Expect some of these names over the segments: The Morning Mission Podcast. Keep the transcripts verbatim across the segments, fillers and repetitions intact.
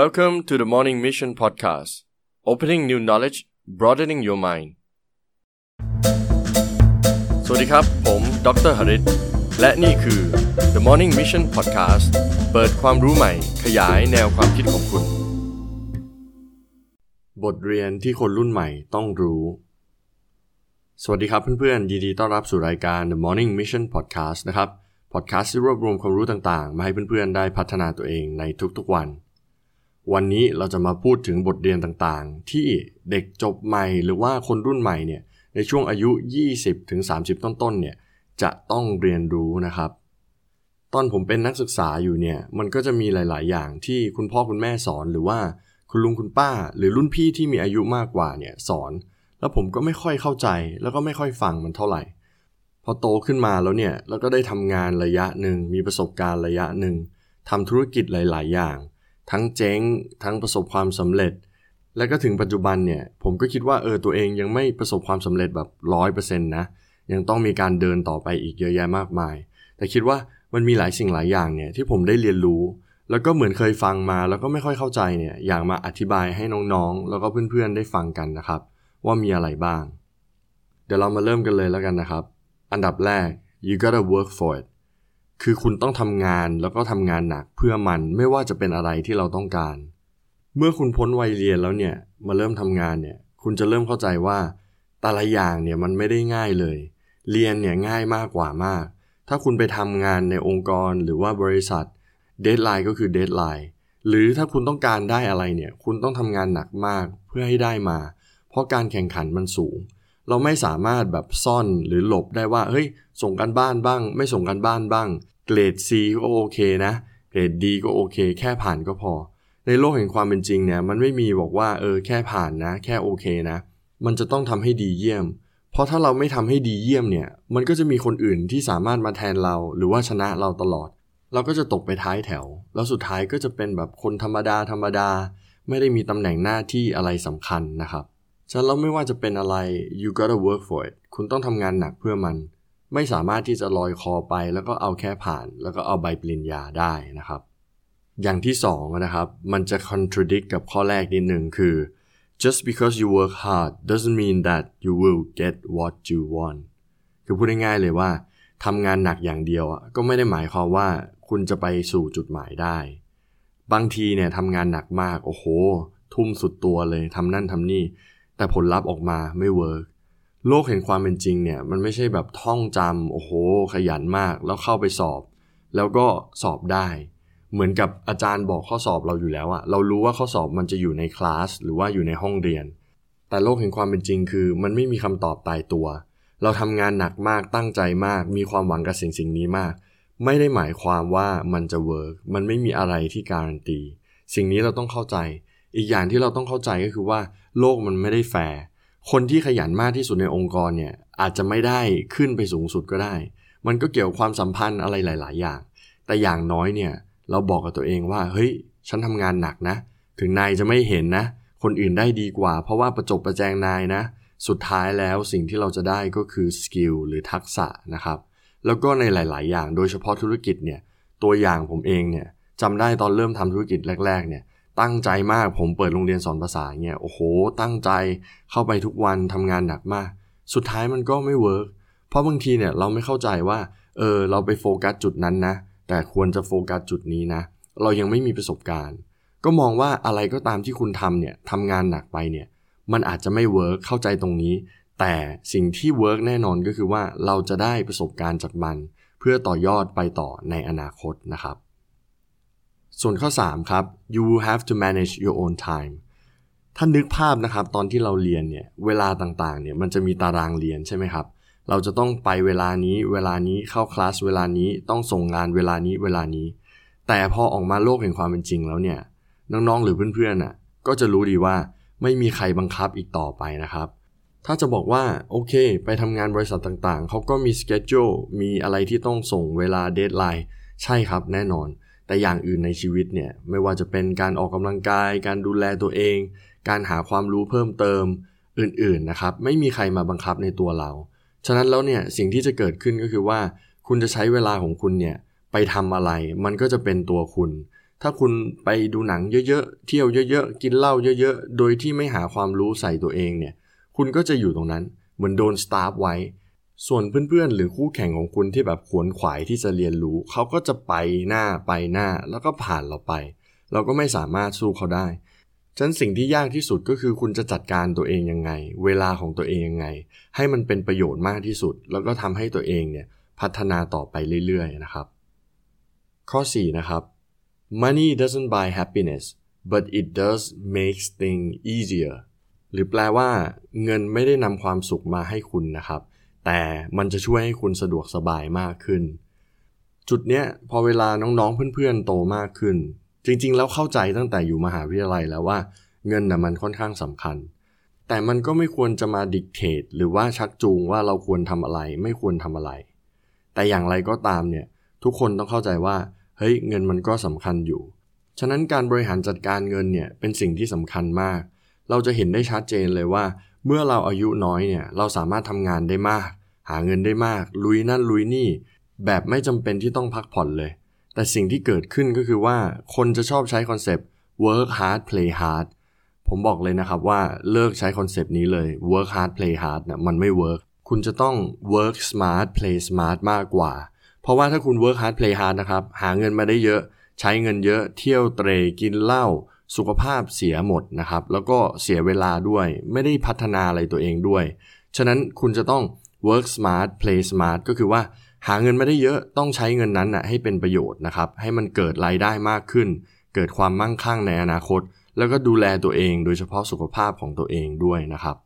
Welcome to the Morning Mission Podcast. Opening new knowledge, broadening your mind. สวัสดีครับผมดร.หฤทธิ์และนี่คือ The Morning Mission Podcast เปิดความรู้ใหม่ขยายแนวความคิดของคุณบทเรียนที่คนรุ่นใหม่ต้องรู้สวัสดีครับเพื่อนๆยินดีต้อนรับสู่รายการ The Morning Mission Podcast นะครับ Podcast ที่รวบรวมความรู้ต่างๆมาให้เพื่อนๆได้พัฒนาตัวเองในทุกๆวันวันนี้เราจะมาพูดถึงบทเรียนต่างๆที่เด็กจบใหม่หรือว่าคนรุ่นใหม่เนี่ยในช่วงอายุ ยี่สิบถึงสามสิบ ต้นๆเนี่ยจะต้องเรียนรู้นะครับตอนผมเป็นนักศึกษาอยู่เนี่ยมันก็จะมีหลายๆอย่างที่คุณพ่อคุณแม่สอนหรือว่าคุณลุงคุณป้าหรือรุ่นพี่ที่มีอายุมากกว่าเนี่ยสอนแล้วผมก็ไม่ค่อยเข้าใจแล้วก็ไม่ค่อยฟังมันเท่าไหร่พอโตขึ้นมาแล้วเนี่ยแล้วก็ได้ทำงานระยะนึงมีประสบการณ์ระยะนึงทำธุรกิจหลายๆอย่างทั้งเจ๊งทั้งประสบความสำเร็จและก็ถึงปัจจุบันเนี่ยผมก็คิดว่าเออตัวเองยังไม่ประสบความสำเร็จแบบ ร้อยเปอร์เซ็นต์ นะยังต้องมีการเดินต่อไปอีกเยอะแยะมากมายแต่คิดว่ามันมีหลายสิ่งหลายอย่างเนี่ยที่ผมได้เรียนรู้แล้วก็เหมือนเคยฟังมาแล้วก็ไม่ค่อยเข้าใจเนี่ยอยากมาอธิบายให้น้องๆแล้วก็เพื่อนๆได้ฟังกันนะครับว่ามีอะไรบ้างเดี๋ยวเรามาเริ่มกันเลยแล้วกันนะครับอันดับแรก you gotta work for itคือคุณต้องทำงานแล้วก็ทำงานหนักเพื่อมันไม่ว่าจะเป็นอะไรที่เราต้องการเมื่อคุณพ้นวัยเรียนแล้วเนี่ยมาเริ่มทำงานเนี่ยคุณจะเริ่มเข้าใจว่าแต่ละอย่างเนี่ยมันไม่ได้ง่ายเลยเรียนเนี่ยง่ายมากกว่ามากถ้าคุณไปทำงานในองค์กรหรือว่าบริษัทเดดไลน์ก็คือเดดไลน์หรือถ้าคุณต้องการได้อะไรเนี่ยคุณต้องทำงานหนักมากเพื่อให้ได้มาเพราะการแข่งขันมันสูงเราไม่สามารถแบบซ่อนหรือหลบได้ว่าเฮ้ยส่งกันบ้านบ้างไม่ส่งกันบ้านบ้างเกรด C ก็โอเคนะเกรด D ก็โอเคแค่ผ่านก็พอในโลกแห่งความเป็นจริงเนี่ยมันไม่มีบอกว่าเออแค่ผ่านนะแค่โอเคนะมันจะต้องทำให้ดีเยี่ยมเพราะถ้าเราไม่ทำให้ดีเยี่ยมเนี่ยมันก็จะมีคนอื่นที่สามารถมาแทนเราหรือว่าชนะเราตลอดเราก็จะตกไปท้ายแถวแล้วสุดท้ายก็จะเป็นแบบคนธรรมดาธรรมดาไม่ได้มีตำแหน่งหน้าที่อะไรสำคัญนะครับฉะนั้นแล้วไม่ว่าจะเป็นอะไร you gotta work for it คุณต้องทำงานหนักเพื่อมันไม่สามารถที่จะลอยคอไปแล้วก็เอาแค่ผ่านแล้วก็เอาใบปริญญาได้นะครับอย่างที่สองนะครับมันจะ contradict กับข้อแรกนิดนึงคือ just because you work hard doesn't mean that you will get what you want คือพูดง่ายๆเลยว่าทำงานหนักอย่างเดียวก็ไม่ได้หมายความว่าคุณจะไปสู่จุดหมายได้บางทีเนี่ยทำงานหนักมากโอ้โหทุ่มสุดตัวเลยทำนั่นทำนี่แต่ผลลัพธ์ออกมาไม่เวิร์กโลกเห็นความเป็นจริงเนี่ยมันไม่ใช่แบบท่องจำโอ้โหขยันมากแล้วเข้าไปสอบแล้วก็สอบได้เหมือนกับอาจารย์บอกข้อสอบเราอยู่แล้วอะเรารู้ว่าข้อสอบมันจะอยู่ในคลาสหรือว่าอยู่ในห้องเรียนแต่โลกเห็นความเป็นจริงคือมันไม่มีคำตอบตายตัวเราทำงานหนักมากตั้งใจมากมีความหวังกับสิ่งสิ่งนี้มากไม่ได้หมายความว่ามันจะเวิร์กมันไม่มีอะไรที่การันตีสิ่งนี้เราต้องเข้าใจอีกอย่างที่เราต้องเข้าใจก็คือว่าโลกมันไม่ได้แฟร์คนที่ขยันมากที่สุดในองค์กรเนี่ยอาจจะไม่ได้ขึ้นไปสูงสุดก็ได้มันก็เกี่ยวความสัมพันธ์อะไรหลายๆอย่างแต่อย่างน้อยเนี่ยเราบอกกับตัวเองว่าเฮ้ยฉันทำงานหนักนะถึงนายจะไม่เห็นนะคนอื่นได้ดีกว่าเพราะว่าประจบประแจงนายนะสุดท้ายแล้วสิ่งที่เราจะได้ก็คือสกิลหรือทักษะนะครับแล้วก็ในหลายๆอย่างโดยเฉพาะธุรกิจเนี่ยตัวอย่างผมเองเนี่ยจำได้ตอนเริ่มทำธุรกิจแรกๆเนี่ยตั้งใจมากผมเปิดโรงเรียนสอนภาษาเนี่ยโอ้โหตั้งใจเข้าไปทุกวันทำงานหนักมากสุดท้ายมันก็ไม่เวิร์กเพราะบางทีเนี่ยเราไม่เข้าใจว่าเออเราไปโฟกัสจุดนั้นนะแต่ควรจะโฟกัสจุดนี้นะเรายังไม่มีประสบการณ์ก็มองว่าอะไรก็ตามที่คุณทำเนี่ยทำงานหนักไปเนี่ยมันอาจจะไม่เวิร์กเข้าใจตรงนี้แต่สิ่งที่เวิร์กแน่นอนก็คือว่าเราจะได้ประสบการณ์จากมันเพื่อต่อยอดไปต่อในอนาคตนะครับส่วนข้อสามครับ you have to manage your own time ถ้านึกภาพนะครับตอนที่เราเรียนเนี่ยเวลาต่างๆเนี่ยมันจะมีตารางเรียนใช่ไหมครับเราจะต้องไปเวลานี้เวลานี้เข้าคลาสเวลานี้ต้องส่งงานเวลานี้เวลานี้แต่พอออกมาโลกแห่งความเป็นจริงแล้วเนี่ยน้องๆหรือเพื่อนๆน่ะก็จะรู้ดีว่าไม่มีใครบังคับอีกต่อไปนะครับถ้าจะบอกว่าโอเคไปทำงานบริษัทต่างๆเขาก็มี schedule มีอะไรที่ต้องส่งเวลา deadline ใช่ครับแน่นอนแต่อย่างอื่นในชีวิตเนี่ยไม่ว่าจะเป็นการออกกำลังกายการดูแลตัวเองการหาความรู้เพิ่มเติมอื่นๆนะครับไม่มีใครมาบังคับในตัวเราฉะนั้นแล้วเนี่ยสิ่งที่จะเกิดขึ้นก็คือว่าคุณจะใช้เวลาของคุณเนี่ยไปทำอะไรมันก็จะเป็นตัวคุณ ถ้าคุณไปดูหนังเยอะๆเที่ยวเยอะๆกินเหล้าเยอะๆโดยที่ไม่หาความรู้ใส่ตัวเองเนี่ยคุณก็จะอยู่ตรงนั้นเหมือนโดนสตาร์ฟไว้ส่วนเพื่อนๆหรือคู่แข่งของคุณที่แบบขวนขวายที่จะเรียนรู้เขาก็จะไปหน้าไปหน้าแล้วก็ผ่านเราไปเราก็ไม่สามารถสู้เขาได้ฉะนั้นสิ่งที่ยากที่สุดก็คือคุณจะจัดการตัวเองยังไงเวลาของตัวเองยังไงให้มันเป็นประโยชน์มากที่สุดแล้วก็ทำให้ตัวเองเนี่ยพัฒนาต่อไปเรื่อยๆนะครับข้อสี่นะครับ Money doesn't buy happiness but it does make things easier หรือแปลว่าเงินไม่ได้นำความสุขมาให้คุณนะครับแต่มันจะช่วยให้คุณสะดวกสบายมากขึ้นจุดเนี้ยพอเวลาน้องๆเพื่อนๆโตมากขึ้นจริงๆแล้วเข้าใจตั้งแต่อยู่มหาวิทยาลัยแล้วว่าเงินน่ะมันค่อนข้างสำคัญแต่มันก็ไม่ควรจะมาดิกเทตหรือว่าชักจูงว่าเราควรทำอะไรไม่ควรทำอะไรแต่อย่างไรก็ตามเนี่ยทุกคนต้องเข้าใจว่าเฮ้ยเงินมันก็สำคัญอยู่ฉะนั้นการบริหารจัดการเงินเนี่ยเป็นสิ่งที่สำคัญมากเราจะเห็นได้ชัดเจนเลยว่าเมื่อเราอายุน้อยเนี่ยเราสามารถทำงานได้มากหาเงินได้มากลุยนั่นลุยนี่แบบไม่จำเป็นที่ต้องพักผ่อนเลยแต่สิ่งที่เกิดขึ้นก็คือว่าคนจะชอบใช้คอนเซปต์ work hard play hard ผมบอกเลยนะครับว่าเลิกใช้คอนเซปต์นี้เลย work hard play hard นะมันไม่ work คุณจะต้อง work smart play smart มากกว่าเพราะว่าถ้าคุณ work hard play hard นะครับหาเงินมาได้เยอะใช้เงินเยอะเที่ยวเตร่กินเหล้าสุขภาพเสียหมดนะครับแล้วก็เสียเวลาด้วยไม่ได้พัฒนาอะไรตัวเองด้วยฉะนั้นคุณจะต้อง work smart play smart ก็คือว่าหาเงินไม่ได้เยอะต้องใช้เงินนั้นน่ะให้เป็นประโยชน์นะครับให้มันเกิดรายได้มากขึ้นเกิดความมั่งคั่งในอนาคตแล้วก็ดูแลตัวเองโดยเฉพาะสุขภาพของตัวเองด้วยนะครับ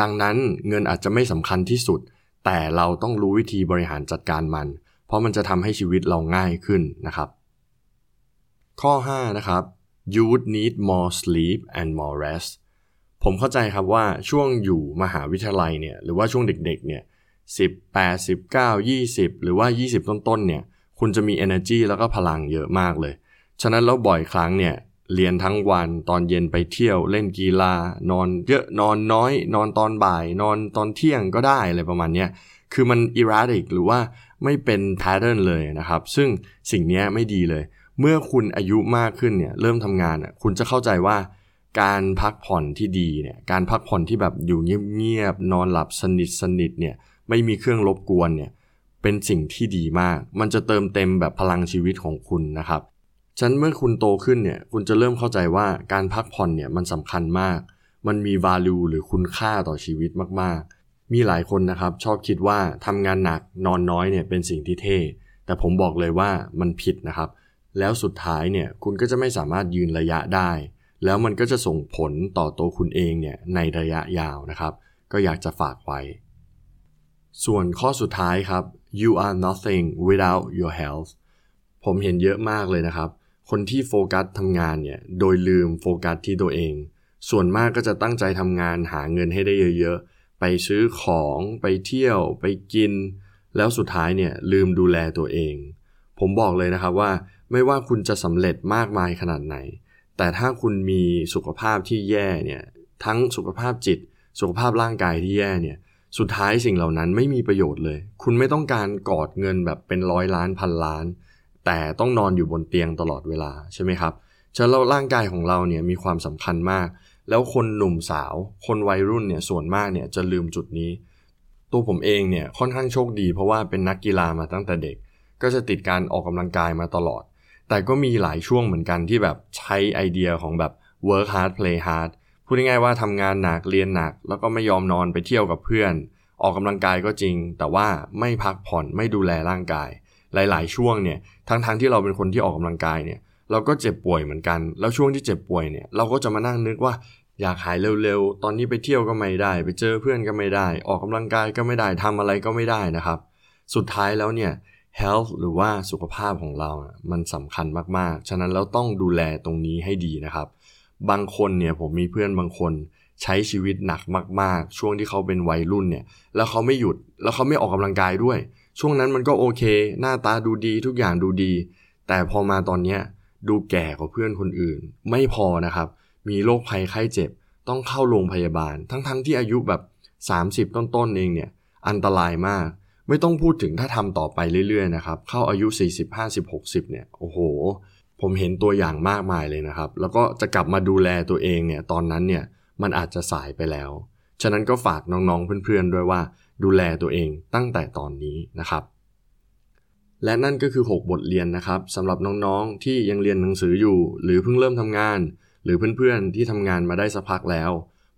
ดังนั้นเงินอาจจะไม่สำคัญที่สุดแต่เราต้องรู้วิธีบริหารจัดการมันเพราะมันจะทำให้ชีวิตเราง่ายขึ้นนะครับข้อห้านะครับ You would need more sleep and more rest ผมเข้าใจครับว่าช่วงอยู่มหาวิทยาลัยเนี่ยหรือว่าช่วงเด็กๆเนี่ยสิบ แปด สิบเก้า ยี่สิบหรือว่ายี่สิบต้นๆเนี่ยคุณจะมี energy แล้วก็พลังเยอะมากเลยฉะนั้นแล้วบ่อยครั้งเนี่ยเรียนทั้งวันตอนเย็นไปเที่ยวเล่นกีฬานอนเยอะนอนน้อยนอนตอนบ่ายนอนตอนเที่ยงก็ได้อะไรประมาณเนี้ยคือมัน erratic หรือว่าไม่เป็น pattern เลยนะครับซึ่งสิ่งนี้ไม่ดีเลยเมื่อคุณอายุมากขึ้นเนี่ยเริ่มทำงานอ่ะคุณจะเข้าใจว่าการพักผ่อนที่ดีเนี่ยการพักผ่อนที่แบบอยู่เงียบๆนอนหลับสนิทๆเนี่ยไม่มีเครื่องรบกวนเนี่ยเป็นสิ่งที่ดีมากมันจะเติมเต็มแบบพลังชีวิตของคุณนะครับฉะนั้นเมื่อคุณโตขึ้นเนี่ยคุณจะเริ่มเข้าใจว่าการพักผ่อนเนี่ยมันสำคัญมากมันมี value หรือคุณค่าต่อชีวิตมากๆมีหลายคนนะครับชอบคิดว่าทำงานหนักนอนน้อยเนี่ยเป็นสิ่งที่เท่แต่ผมบอกเลยว่ามันผิดนะครับแล้วสุดท้ายเนี่ยคุณก็จะไม่สามารถยืนระยะได้แล้วมันก็จะส่งผลต่อตัวคุณเองเนี่ยในระยะยาวนะครับก็อยากจะฝากไว้ส่วนข้อสุดท้ายครับ you are nothing without your health ผมเห็นเยอะมากเลยนะครับคนที่โฟกัสทำงานเนี่ยโดยลืมโฟกัสที่ตัวเองส่วนมากก็จะตั้งใจทำงานหาเงินให้ได้เยอะๆไปซื้อของไปเที่ยวไปกินแล้วสุดท้ายเนี่ยลืมดูแลตัวเองผมบอกเลยนะครับว่าไม่ว่าคุณจะสำเร็จมากมายขนาดไหนแต่ถ้าคุณมีสุขภาพที่แย่เนี่ยทั้งสุขภาพจิตสุขภาพร่างกายที่แย่เนี่ยสุดท้ายสิ่งเหล่านั้นไม่มีประโยชน์เลยคุณไม่ต้องการกอดเงินแบบเป็นร้อยล้านพันล้านแต่ต้องนอนอยู่บนเตียงตลอดเวลาใช่ไหมครับฉะนั้นร่างกายของเราเนี่ยมีความสำคัญมากแล้วคนหนุ่มสาวคนวัยรุ่นเนี่ยส่วนมากเนี่ยจะลืมจุดนี้ตัวผมเองเนี่ยค่อนข้างโชคดีเพราะว่าเป็นนักกีฬามาตั้งแต่เด็กก็จะติดการออกกำลังกายมาตลอดแต่ก็มีหลายช่วงเหมือนกันที่แบบใช้ไอเดียของแบบ work hard play hardพูดง่ายๆว่าทำงานหนักเรียนหนักแล้วก็ไม่ยอมนอนไปเที่ยวกับเพื่อนออกกำลังกายก็จริงแต่ว่าไม่พักผ่อนไม่ดูแลร่างกายหลายๆช่วงเนี่ยทั้งๆที่เราเป็นคนที่ออกกำลังกายเนี่ยเราก็เจ็บป่วยเหมือนกันแล้วช่วงที่เจ็บป่วยเนี่ยเราก็จะมานั่งนึกว่าอยากหายเร็วๆตอนนี้ไปเที่ยวก็ไม่ได้ไปเจอเพื่อนก็ไม่ได้ออกกำลังกายก็ไม่ได้ทำอะไรก็ไม่ได้นะครับสุดท้ายแล้วเนี่ย health หรือว่าสุขภาพของเรามันสำคัญมากๆฉะนั้นเราต้องดูแลตรงนี้ให้ดีนะครับบางคนเนี่ยผมมีเพื่อนบางคนใช้ชีวิตหนักมากๆช่วงที่เขาเป็นวัยรุ่นเนี่ยแล้วเขาไม่หยุดแล้วเขาไม่ออกกำลังกายด้วยช่วงนั้นมันก็โอเคหน้าตาดูดีทุกอย่างดูดีแต่พอมาตอนเนี้ยดูแก่กว่าเพื่อนคนอื่นไม่พอนะครับมีโรคภัยไข้เจ็บต้องเข้าโรงพยาบาลทั้งๆที่อายุแบบสามสิบต้นๆเองเนี่ยอันตรายมากไม่ต้องพูดถึงถ้าทำต่อไปเรื่อยๆนะครับเข้าอายุสี่สิบ ห้าสิบ หกสิบเนี่ยโอ้โหผ ผมเห็นตัวอย่างมากมายเลยนะครับแล้วก็จะกลับมาดูแลตัวเองเนี่ยตอนนั้นเนี่ยมันอาจจะสายไปแล้วฉะนั้นก็ฝากน้องๆเพื่อนๆด้วยว่าดูแลตัวเองตั้งแต่ตอนนี้นะครับและนั่นก็คือหกบทเรียนนะครับสำหรับน้องๆที่ยังเรียนหนังสืออยู่หรือเพิ่งเริ่มทำงานหรือเพื่อนๆที่ทำงานมาได้สักพักแล้ว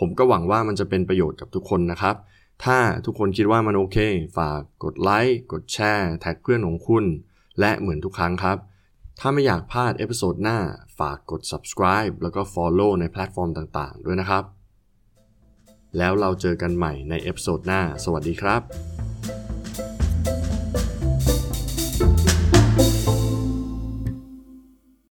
ผมก็หวังว่ามันจะเป็นประโยชน์กับทุกคนนะครับถ้าทุกคนคิดว่ามันโอเคฝากกดไลค์กดแชร์แท็กเพื่อนของคุณและเหมือนทุกครั้งครับถ้าไม่อยากพลาดเอพิโซดหน้าฝากกด subscribe แล้วก็ follow ในแพลตฟอร์มต่างๆด้วยนะครับแล้วเราเจอกันใหม่ในเอพิโซดหน้าสวัสดีครับ